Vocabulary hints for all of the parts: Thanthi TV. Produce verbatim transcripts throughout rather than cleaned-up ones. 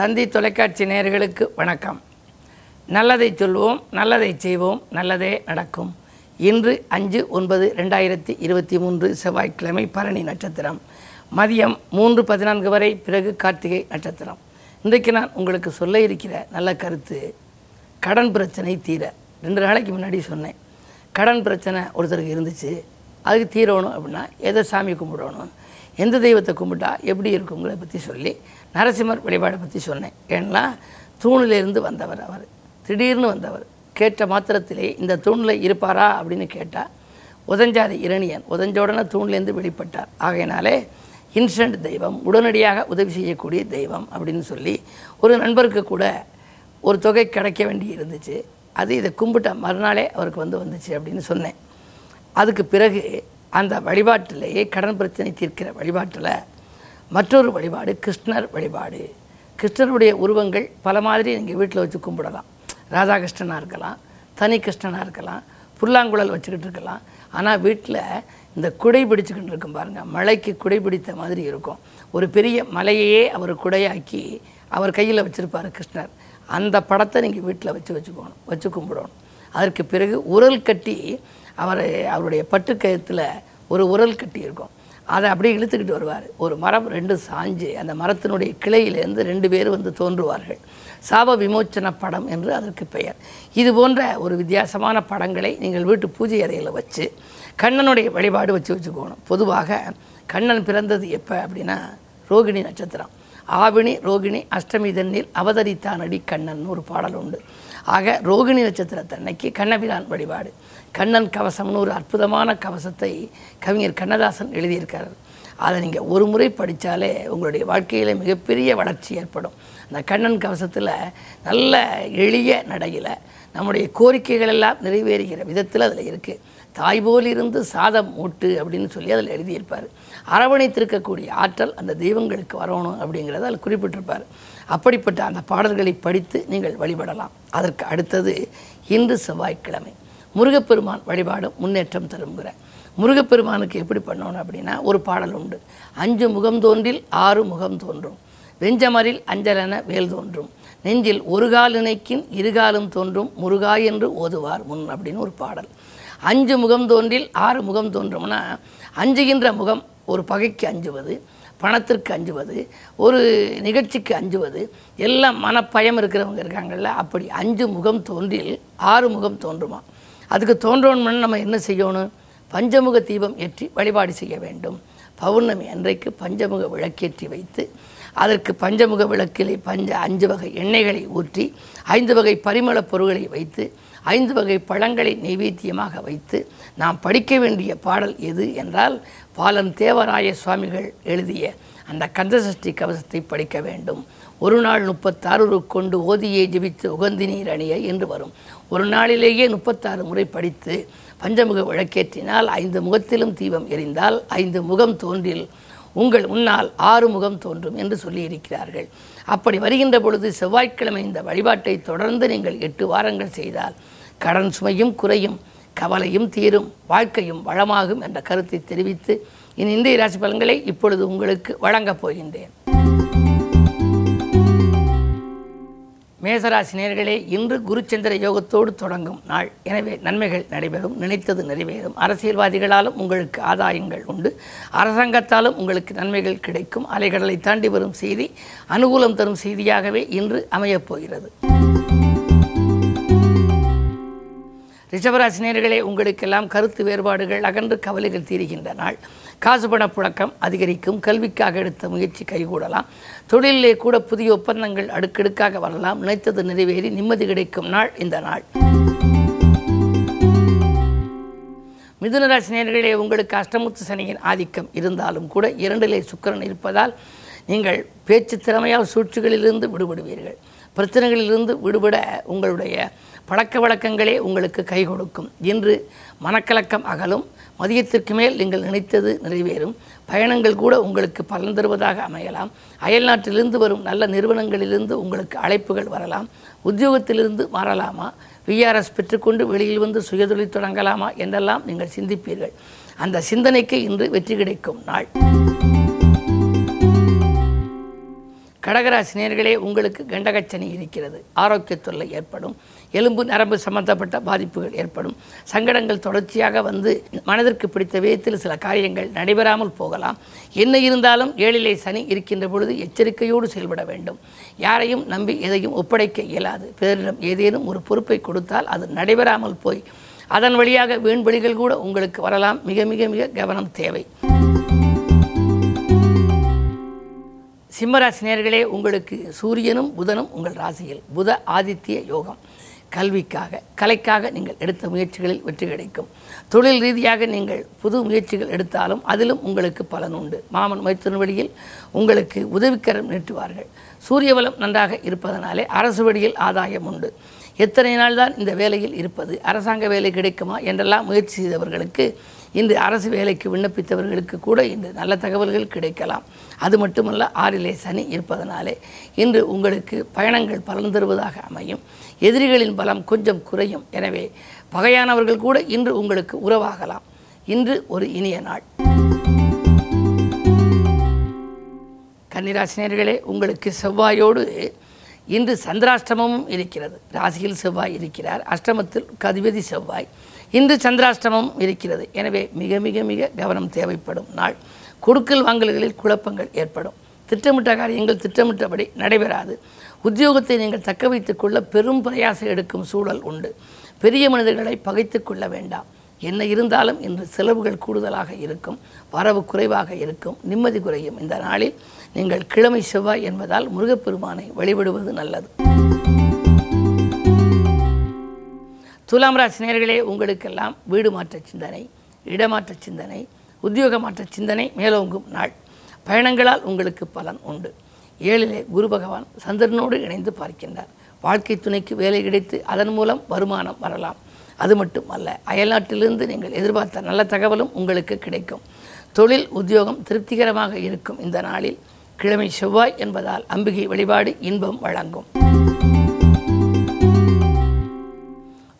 தந்தி தொலைக்காட்சி நேயர்களுக்கு வணக்கம். நல்லதை சொல்வோம், நல்லதை செய்வோம், நல்லதே நடக்கும். இன்று அஞ்சு ஒன்பது ரெண்டாயிரத்தி இருபத்தி மூன்று செவ்வாய்க்கிழமை பரணி நட்சத்திரம் மதியம் மூன்று பதினான்கு வரை, பிறகு கார்த்திகை நட்சத்திரம். இன்றைக்கு நான் உங்களுக்கு சொல்ல இருக்கிற நல்ல கருத்து, கடன் பிரச்சனை தீர. ரெண்டு நாளைக்கு முன்னாடி சொன்னேன், கடன் பிரச்சனை ஒருத்தருக்கு இருந்துச்சு, அதுக்கு தீரணும் அப்படின்னா எதை சாமி கும்பிடணும், எந்த தெய்வத்தை கும்பிட்டா எப்படி இருக்குங்கிறத பற்றி சொல்லி நரசிம்மர் வழிபாடை பற்றி சொன்னேன். ஏன்னா தூணிலிருந்து வந்தவர் அவர், திடீர்னு வந்தவர். கேட்ட மாத்திரத்திலே இந்த தூணில் இருப்பாரா அப்படின்னு கேட்டால் உதஞ்சாத இரணியன் உதஞ்சோடனே தூண்லேருந்து வெளிப்பட்டார். ஆகையினாலே இன்ஸ்டன்ட் தெய்வம், உடனடியாக உதவி செய்யக்கூடிய தெய்வம் அப்படின்னு சொல்லி ஒரு நண்பருக்கு கூட ஒரு தொகை கிடைக்க வேண்டி இருந்துச்சு. அது இதை கும்பிட்ட மறுநாளே அவருக்கு வந்து வந்துச்சு அப்படின்னு சொன்னேன். அதுக்கு பிறகு அந்த வழிபாட்டிலேயே கடன் பிரச்சனை தீர்க்கிற வழிபாட்டில் மற்றொரு வழிபாடு கிருஷ்ணர் வழிபாடு. கிருஷ்ணருடைய உருவங்கள் பல மாதிரி நீங்கள் வீட்டில் வச்சு கும்பிடலாம். ராதாகிருஷ்ணனாக இருக்கலாம், தனி கிருஷ்ணனாக இருக்கலாம், புல்லாங்குழல் வச்சுக்கிட்டு இருக்கலாம். ஆனால் வீட்டில் இந்த குடை பிடிச்சிக்கிட்டு இருக்கும் பாருங்கள், மலைக்கு குடை பிடித்த மாதிரி இருக்கும். ஒரு பெரிய மலையையே அவர் குடையாக்கி அவர் கையில் வச்சுருப்பார் கிருஷ்ணர். அந்த படத்தை நீங்கள் வீட்டில் வச்சு வச்சுக்கணும், வச்சு கும்பிடணும். அதற்கு பிறகு உரல் கட்டி, அவர் அவருடைய பட்டுக்கயத்தில் ஒரு உரல் கட்டி இருக்கும், அதை அப்படியே இழுத்துக்கிட்டு வருவார். ஒரு மரம் ரெண்டு சாஞ்சு அந்த மரத்தினுடைய கிளையிலேருந்து ரெண்டு பேர் வந்து தோன்றுவார்கள். சாப விமோச்சன படம் என்று அதற்கு பெயர். இது போன்ற ஒரு வித்தியாசமான படங்களை நீங்கள் வீட்டு பூஜை அறையில் வச்சு கண்ணனுடைய வழிபாடு வச்சு வச்சுக்கணும். பொதுவாக கண்ணன் பிறந்தது எப்போ அப்படின்னா ரோகிணி நட்சத்திரம், ஆவினி ரோகிணி அஷ்டமி தன்னில் அவதரித்தானடி கண்ணன் ஒரு பாடல் உண்டு. ஆக ரோகிணி நட்சத்திரத்தன்னைக்கு கண்ணபிரான் வழிபாடு. கண்ணன் கவசம்னு ஒரு அற்புதமான கவசத்தை கவிஞர் கண்ணதாசன் எழுதியிருக்கார். அதை நீங்கள் ஒரு முறை படித்தாலே உங்களுடைய வாழ்க்கையில் மிகப்பெரிய வளர்ச்சி ஏற்படும். அந்த கண்ணன் கவசத்தில் நல்ல எளிய நடையில் நம்முடைய கோரிக்கைகள் எல்லாம் நிறைவேறுகிற விதத்தில் அதில் இருக்குது. தாய்போலிருந்து சாதம் மூட்டு அப்படின்னு சொல்லி அதில் எழுதியிருப்பார். அரவணைத்திருக்கக்கூடிய ஆற்றல் அந்த தெய்வங்களுக்கு வரணும் அப்படிங்கிறத அதில் குறிப்பிட்டிருப்பார். அப்படிப்பட்ட அந்த பாடல்களை படித்து நீங்கள் வழிபடலாம். அதற்கு அடுத்தது இன்று செவ்வாய்க்கிழமை முருகப்பெருமான் வழிபாடும் முன்னேற்றம் தருங்கிற முருகப்பெருமானுக்கு எப்படி பண்ணணும் அப்படின்னா ஒரு பாடல் உண்டு. அஞ்சு முகம் தோன்றில் ஆறு முகம் தோன்றும், வெஞ்சமரில் அஞ்சலென வேல் தோன்றும், நெஞ்சில் ஒரு கால் இணைக்கின் இருகாலும் தோன்றும் முருகா என்று ஓதுவார் முன் அப்படின்னு ஒரு பாடல். அஞ்சு முகம் தோன்றில் ஆறு முகம் தோன்றும்னா, அஞ்சுகின்ற முகம் ஒரு பகைக்கு அஞ்சுவது, பணத்திற்கு அஞ்சுவது, ஒரு நிகழ்ச்சிக்கு அஞ்சுவது, எல்லாம் மனப்பயம் இருக்கிறவங்க இருக்காங்கள்ல, அப்படி அஞ்சு முகம் தோன்றில் ஆறு முகம் தோன்றுமா. அதுக்கு தோன்றோன்னு நம்ம என்ன செய்யணும், பஞ்சமுக தீபம் ஏற்றி வழிபாடு செய்ய வேண்டும். பௌர்ணமி அன்றைக்கு பஞ்சமுக விளக்கேற்றி வைத்து அதற்கு பஞ்சமுக விளக்கிலே பஞ்ச அஞ்சு வகை எண்ணெய்களை ஊற்றி ஐந்து வகை பரிமளப் பொருட்களை வைத்து ஐந்து வகை பழங்களை நைவேத்தியமாக வைத்து நாம் படிக்க வேண்டிய பாடல் எது என்றால் பாலம் தேவராய சுவாமிகள் எழுதிய அந்த கந்தசஷ்டி கவசத்தை படிக்க வேண்டும். ஒரு நாள் முப்பத்தாறு கொண்டு ஓதியை ஜெபித்து உகந்தினீர் அணிய என்று வரும். ஒரு நாளிலேயே முப்பத்தாறு முறை படித்து பஞ்சமுக விளக்கேற்றினால் ஐந்து முகத்திலும் தீபம் எரிந்தால் ஐந்து முகம் தோன்றில் உங்கள் முன்னால் ஆறு முகம் தோன்றும் என்று சொல்லியிருக்கிறார்கள். அப்படி வருகின்ற பொழுது செவ்வாய்க்கிழமை இந்த வழிபாட்டை தொடர்ந்து நீங்கள் எட்டு வாரங்கள் செய்தால் கடன் சுமையும் குறையும், கவலையும் தீரும், வாழ்க்கையும் வளமாகும் என்ற கருத்தை தெரிவித்து இனி இந்திய ராசி பலன்களை இப்பொழுது உங்களுக்கு வழங்கப் போகின்றேன். மேசராசி நேயர்களே, இன்று குருச்சந்திர யோகத்தோடு தொடங்கும் நாள். எனவே நன்மைகள் நடைபெறும், நினைத்தது நிறைவேறும். அரசியல்வாதிகளாலும் உங்களுக்கு ஆதாயங்கள் உண்டு, அரசாங்கத்தாலும் உங்களுக்கு நன்மைகள் கிடைக்கும். அலைகடலை தாண்டி வரும் செய்தி அனுகூலம் தரும் செய்தியாகவே இன்று அமையப்போகிறது. ரிஷபராசி நேயர்களே, உங்களுக்கெல்லாம் கருத்து வேறுபாடுகள் அகன்று கவலைகள் தீர்கின்ற நாள். காசு பண புழக்கம் அதிகரிக்கும். கல்விக்காக எடுத்த முயற்சி கைகூடலாம். தொழிலே கூட புதிய ஒப்பந்தங்கள் அடுக்கடுக்காக வரலாம். நினைத்தது நிறைவேறி நிம்மதி கிடைக்கும் நாள் இந்த நாள். மிதுனராசி நேயர்களே, உங்களுக்கு அஷ்டமுத்து சனியின் ஆதிக்கம் இருந்தாலும் கூட இரண்டிலே சுக்கிரன் இருப்பதால் நீங்கள் பேச்சு திறமையால் சூழ்ச்சிகளிலிருந்து விடுபடுவீர்கள். பிரச்சனைகளிலிருந்து விடுபட உங்களுடைய பழக்க வழக்கங்களே உங்களுக்கு கை கொடுக்கும். இன்று மனக்கலக்கம் அகலும். மதியத்திற்கு மேல் நீங்கள் நினைத்தது நிறைவேறும். பயணங்கள் கூட உங்களுக்கு பலன் தருவதாக அமையலாம். அயல்நாட்டிலிருந்து வரும் நல்ல நிறுவனங்களிலிருந்து உங்களுக்கு அழைப்புகள் வரலாம். உத்தியோகத்திலிருந்து மாறலாமா, விஆர்எஸ் பெற்றுக்கொண்டு வெளியில் வந்து சுயதொழில் தொடங்கலாமா என்றெல்லாம் நீங்கள் சிந்திப்பீர்கள். அந்த சிந்தனைக்கு இன்று வெற்றி கிடைக்கும் நாள். கடகராசி நேயர்களே, உங்களுக்கு கண்டகச்சனி இருக்கிறது. ஆரோக்கிய தொல்லை ஏற்படும், எலும்பு நரம்பு சம்பந்தப்பட்ட பாதிப்புகள் ஏற்படும், சங்கடங்கள் தொடர்ச்சியாக வந்து மனதிற்கு பிடித்த விதத்தில் சில காரியங்கள் நடைபெறாமல் போகலாம். என்ன இருந்தாலும் ஏழிலே சனி இருக்கின்ற பொழுது எச்சரிக்கையோடு செயல்பட வேண்டும். யாரையும் நம்பி எதையும் ஒப்படைக்க இயலாது. பிறரிடம் ஏதேனும் ஒரு பொறுப்பை கொடுத்தால் அது நடைபெறாமல் போய் அதன் வழியாக வீண்வெளிகள் கூட உங்களுக்கு வரலாம். மிக மிக மிக கவனம் தேவை. சிம்மராசி நேயர்களே, உங்களுக்கு சூரியனும் புதனும் உங்கள் ராசியில். புத ஆதித்ய யோகம். கல்விக்காக கலைக்காக நீங்கள் எடுத்த முயற்சிகளில் வெற்றி கிடைக்கும். தொழில் ரீதியாக நீங்கள் புது முயற்சிகள் எடுத்தாலும் அதிலும் உங்களுக்கு பலன் உண்டு. மாமன் மைத்துன் வழியில் உங்களுக்கு உதவிக்கரம் நீட்டுவார்கள். சூரியவலம் நன்றாக இருப்பதனாலே அரசு வழியில் ஆதாயம் உண்டு. எத்தனை நாள் தான் இந்த வேலையில் இருப்பது, அரசாங்க வேலை கிடைக்குமா என்றெல்லாம் முயற்சி செய்தவர்களுக்கு, இன்று அரசு வேலைக்கு விண்ணப்பித்தவர்களுக்கு கூட இன்று நல்ல தகவல்கள் கிடைக்கலாம். அது மட்டுமல்ல, ஆறிலே சனி இருப்பதனாலே இன்று உங்களுக்கு பயணங்கள் பலன் தருவதாக அமையும். எதிரிகளின் பலம் கொஞ்சம் குறையும். எனவே பகையானவர்கள் கூட இன்று உங்களுக்கு உறவாகலாம். இன்று ஒரு இனிய நாள். கன்னிராசி நேயர்களே, உங்களுக்கு செவ்வாயோடு இன்று சந்திராஷ்டமமும் இருக்கிறது. ராசியில் செவ்வாய் இருக்கிறார், அஷ்டமத்தில் அதிபதி செவ்வாய். இன்று சந்திராஷ்டமம் இருக்கிறது. எனவே மிக மிக மிக கவனம் தேவைப்படும் நாள். கொடுக்கல் வாங்கல்களில் குழப்பங்கள் ஏற்படும். திட்டமிட்ட காரியங்கள் திட்டமிட்டபடி நடைபெறாது. உத்தியோகத்தை நீங்கள் தக்க வைத்துக் கொள்ள பெரும் பிரயாசம் எடுக்கும் சூழல் உண்டு. பெரிய மனிதர்களை பகைத்து கொள்ள வேண்டாம். என்ன இருந்தாலும் இன்று செலவுகள் கூடுதலாக இருக்கும், வரவு குறைவாக இருக்கும், நிம்மதி குறையும். இந்த நாளில் நீங்கள் கிழமை செவ்வாய் என்பதால் முருகப்பெருமானை வழிபடுவது நல்லது. துலாம் ராசி நேயர்களே, உங்களுக்கெல்லாம் வீடு மாற்ற சிந்தனை, இடமாற்ற சிந்தனை, உத்தியோக மாற்ற சிந்தனை மேலோங்கும் நாள். பயணங்களால் உங்களுக்கு பலன் உண்டு. ஏழிலே குரு பகவான் சந்திரனோடு இணைந்து பார்க்கின்றார். வாழ்க்கை துணைக்கு வேலை கிடைத்து அதன் மூலம் வருமானம் வரலாம். அது மட்டும் அல்ல, அயல்நாட்டிலிருந்து நீங்கள் எதிர்பார்த்த நல்ல தகவலும் உங்களுக்கு கிடைக்கும். தொழில் உத்தியோகம் திருப்திகரமாக இருக்கும். இந்த நாளில் கிழமை செவ்வாய் என்பதால் அம்பிகை வழிபாடு இன்பம் வழங்கும்.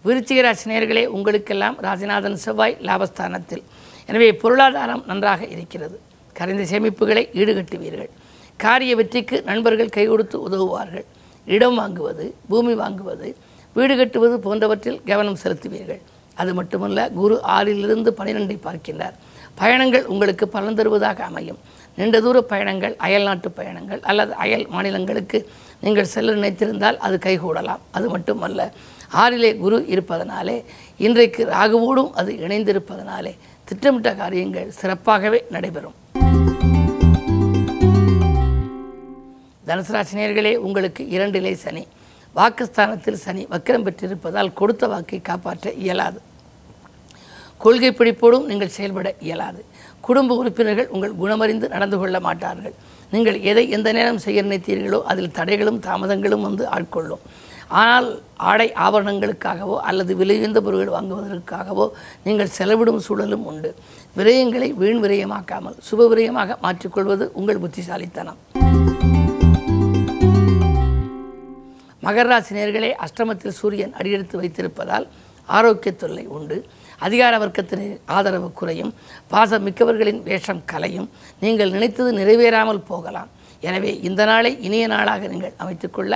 விருச்சிக ராசி நேயர்களே, உங்களுக்கெல்லாம் ராசிநாதன் செவ்வாய் லாபஸ்தானத்தில். எனவே பொருளாதாரம் நன்றாக இருக்கிறது. கரைந்த சேமிப்புகளை ஈடுகட்டுவீர்கள். காரிய வெற்றிக்கு நண்பர்கள் கை கொடுத்து உதவுவார்கள். இடம் வாங்குவது, பூமி வாங்குவது, வீடு கட்டுவது போன்றவற்றில் கவனம் செலுத்துவீர்கள். அது மட்டுமல்ல, குரு ஆறிலிருந்து பனிரெண்டை பார்க்கின்றார். பயணங்கள் உங்களுக்கு பலன் தருவதாக அமையும். நீண்ட தூர பயணங்கள், அயல்நாட்டு பயணங்கள் அல்லது அயல் மாநிலங்களுக்கு நீங்கள் செல்ல நினைத்திருந்தால் அது கைகூடலாம். அது மட்டுமல்ல, ஆறிலே குரு இருப்பதனாலே இன்றைக்கு ராகுவோடும் அது இணைந்திருப்பதனாலே திட்டமிட்ட காரியங்கள் சிறப்பாகவே நடைபெறும். தனுசு ராசி நேயர்களே, உங்களுக்கு இரண்டிலே சனி. வாக்குஸ்தானத்தில் சனி வக்கிரம் பெற்றிருப்பதால் கொடுத்த வாக்கை காப்பாற்ற இயலாது. கொள்கை பிடிப்போடும் நீங்கள் செயல்பட இயலாது. குடும்ப உறுப்பினர்கள் உங்கள் குணமறிந்து நடந்து கொள்ள மாட்டார்கள். நீங்கள் எதை எந்த நேரம் செய்ய நினைத்தீர்களோ அதில் தடைகளும் தாமதங்களும் வந்து ஆட்கொள்ளும். ஆனால் ஆடை ஆபரணங்களுக்காகவோ அல்லது விலையுயர்ந்த பொருட்கள் வாங்குவதற்காகவோ நீங்கள் செலவிடும் சூழலும் உண்டு. விரயங்களை வீண் விரயமாக்காமல் சுப விரயமாக மாற்றிக்கொள்வது உங்கள் புத்திசாலித்தனம். மகர ராசி நேயர்களே, அஷ்டமத்தில் சூரியன் அடியெடுத்து வைத்திருப்பதால் ஆரோக்கிய தொல்லை உண்டு. அதிகார வர்க்கத்தின் ஆதரவு குறையும். பாசம் மிக்கவர்களின் வேஷம் கலையும். நீங்கள் நினைத்தது நிறைவேறாமல் போகலாம். எனவே இந்த நாளை இனிய நாளாக நீங்கள் அமைத்துக்கொள்ள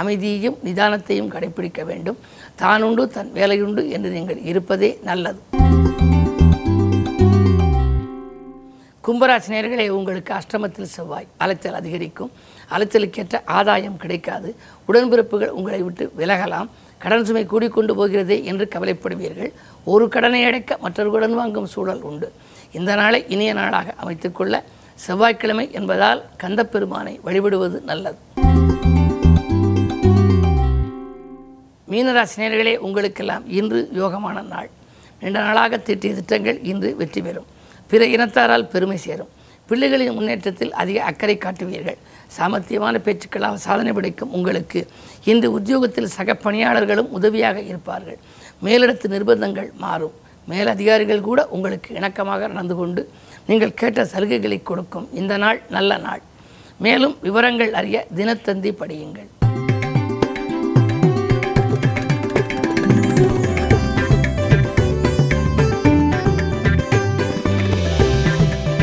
அமைதியையும் நிதானத்தையும் கடைபிடிக்க வேண்டும். தானுண்டு தன் வேலையுண்டு என்று நீங்கள் இருப்பதே நல்லது. கும்பராசி நேயர்களே, உங்களுக்கு அஷ்டமத்தில் செவ்வாய். அலைச்சல் அதிகரிக்கும். அலைச்சலுக்கேற்ற ஆதாயம் கிடைக்காது. உடன்பிறப்புகள் உங்களை விட்டு விலகலாம். கடன் சுமை கூடிக்கொண்டு போகிறதே என்று கவலைப்படுவீர்கள். ஒரு கடனை அடைக்க மற்றொரு கடன் வாங்கும் சூழல் உண்டு. இந்த நாளை இனிய நாளாக அமைத்துக்கொள்ள செவ்வாய்க்கிழமை என்பதால் கந்தப்பெருமானை வழிபடுவது நல்லது. மீனராசி நேயர்களே, உங்களுக்கெல்லாம் இன்று யோகமான நாள். நீண்ட நாளாக தீட்டிய திட்டங்கள் இன்று வெற்றி பெறும். பிற இனத்தாரால் பெருமை சேரும். பிள்ளைகளின் முன்னேற்றத்தில் அதிக அக்கறை காட்டுவீர்கள். சாமர்த்தியமான பேச்சுக்களால் சாதனை படைக்கும் உங்களுக்கு இன்று உத்தியோகத்தில் சக பணியாளர்களும் உதவியாக இருப்பார்கள். மேலிடத்து நிர்பந்தங்கள் மாறும். மேலதிகாரிகள் கூட உங்களுக்கு இணக்கமாக நடந்து கொண்டு நீங்கள் கேட்ட சலுகைகளை கொடுக்கும். இந்த நாள் நல்ல நாள். மேலும் விவரங்கள் அறிய தினத்தந்தி படியுங்கள்.